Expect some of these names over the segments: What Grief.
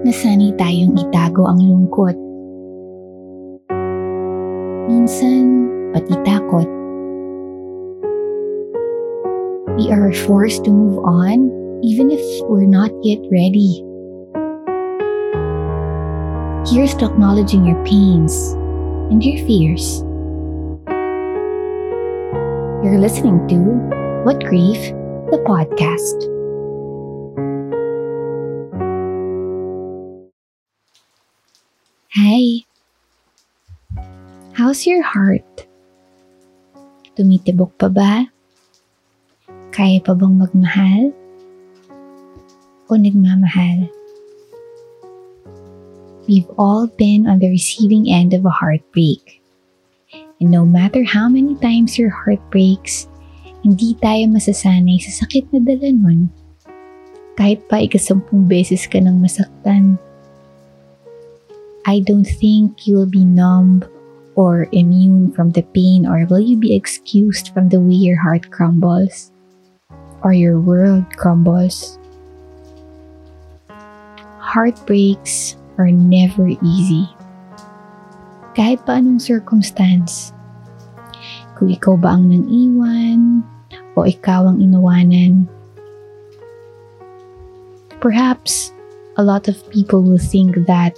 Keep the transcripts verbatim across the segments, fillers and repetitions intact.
na sanay tayong itago ang lungkot. Minsan, pati takot. We are forced to move on even if we're not yet ready. Here's to acknowledging your pains and your fears. You're listening to What Grief, the podcast. Hi! How's your heart? Tumitibok pa ba? Kaya pa bang magmahal? O nagmamahal? We've all been on the receiving end of a heartbreak. And no matter how many times your heart breaks, hindi tayo masasanay sa sakit na dala nun. Kahit pa ikasampung beses ka nang masaktan. I don't think you'll be numb or immune from the pain, or will you be excused from the way your heart crumbles or your world crumbles. Heartbreaks are never easy. Kahit pa anong circumstance. Kung ikaw ba ang nang-iwan o ikaw ang inawanan. Perhaps a lot of people will think that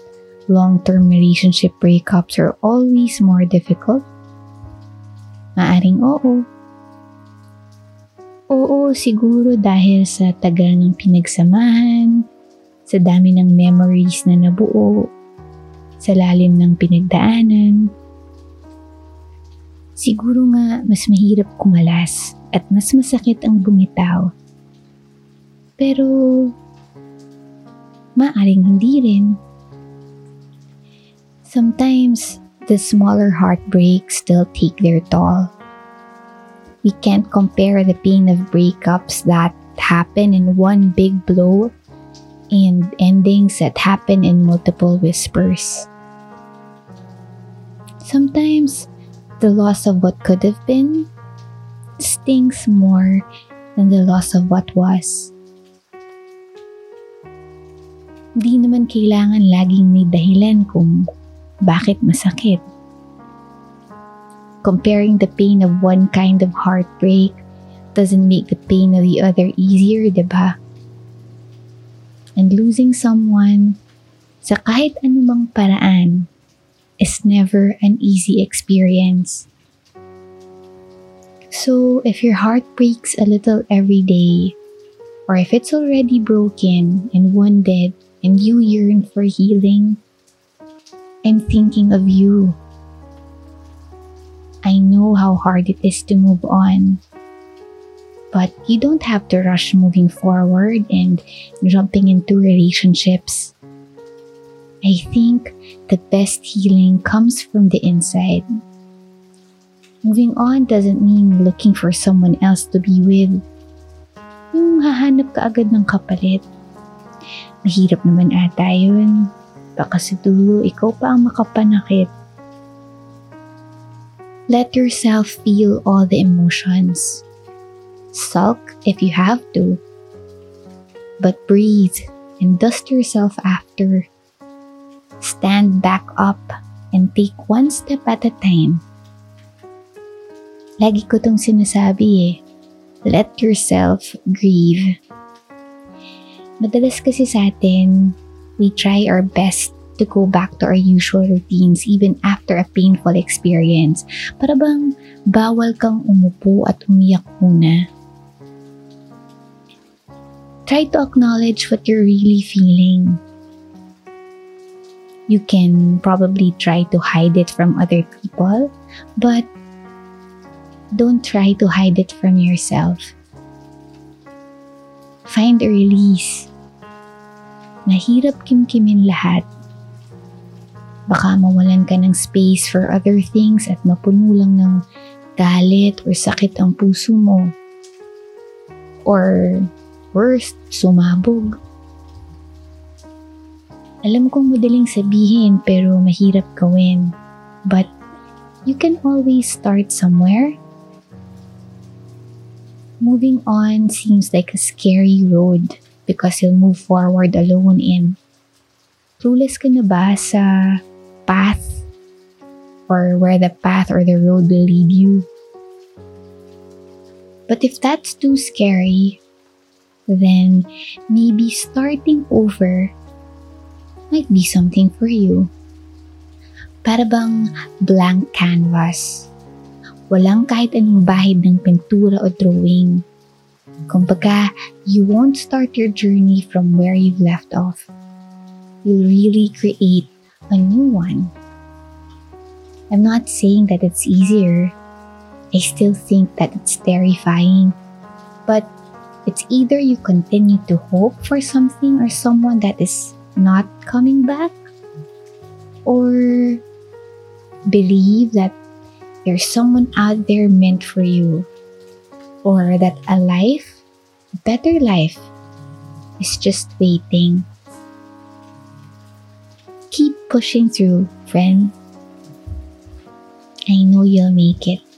long-term relationship breakups are always more difficult. Maaring oo. Oo, siguro dahil sa tagal ng pinagsamahan, sa dami ng memories na nabuo, sa lalim ng pinagdaanan. Siguro nga mas mahirap kumalas at mas masakit ang bumitaw. Pero maaring hindi rin. Sometimes the smaller heartbreaks still take their toll. We can't compare the pain of breakups that happen in one big blow and endings that happen in multiple whispers. Sometimes, the loss of what could have been stings more than the loss of what was. Hindi naman kailangan laging may dahilan kung bakit masakit. Comparing the pain of one kind of heartbreak doesn't make the pain of the other easier, diba? And losing someone sa kahit anumang paraan is never an easy experience. So, if your heart breaks a little every day, or if it's already broken and wounded and you yearn for healing, I'm thinking of you. I know how hard it is to move on. But you don't have to rush moving forward and jumping into relationships. I think the best healing comes from the inside. Moving on doesn't mean looking for someone else to be with. Yung hahanap ka agad ng kapalit. Mahirap naman ata yun. Baka sa dulo, ikaw pa ang makapanakit. Let yourself feel all the emotions. Sulk if you have to. But breathe and dust yourself after. Stand back up and take one step at a time. Lagi ko tong sinasabi eh, let yourself grieve. Madalas kasi sa atin, we try our best to go back to our usual routines even after a painful experience. Para bang bawal kang umupo at umiyak muna. Try to acknowledge what you're really feeling. You can probably try to hide it from other people, but don't try to hide it from yourself. Find a release. Nahirap kimkimin lahat. Baka mawalan ka ng space for other things at mapuno lang ng galit or sakit ang puso mo. Or worse, sumabog. Alam kong madaling sabihin pero mahirap gawin. But you can always start somewhere. Moving on seems like a scary road because you'll move forward alone and Clueless ka na ba sa path or where the path or the road will lead you? But if that's too scary, then maybe starting over might be something for you. Para bang blank canvas. Walang kahit anong bahid ng pintura o drawing. Kumbaga, you won't start your journey from where you've left off. You'll really create a new one. I'm not saying that it's easier. I still think that it's terrifying. But it's either you continue to hope for something or someone that is not coming back, or believe that there's someone out there meant for you, or that a life, a better life, is just waiting. Keep pushing through, friend. I know you'll make it.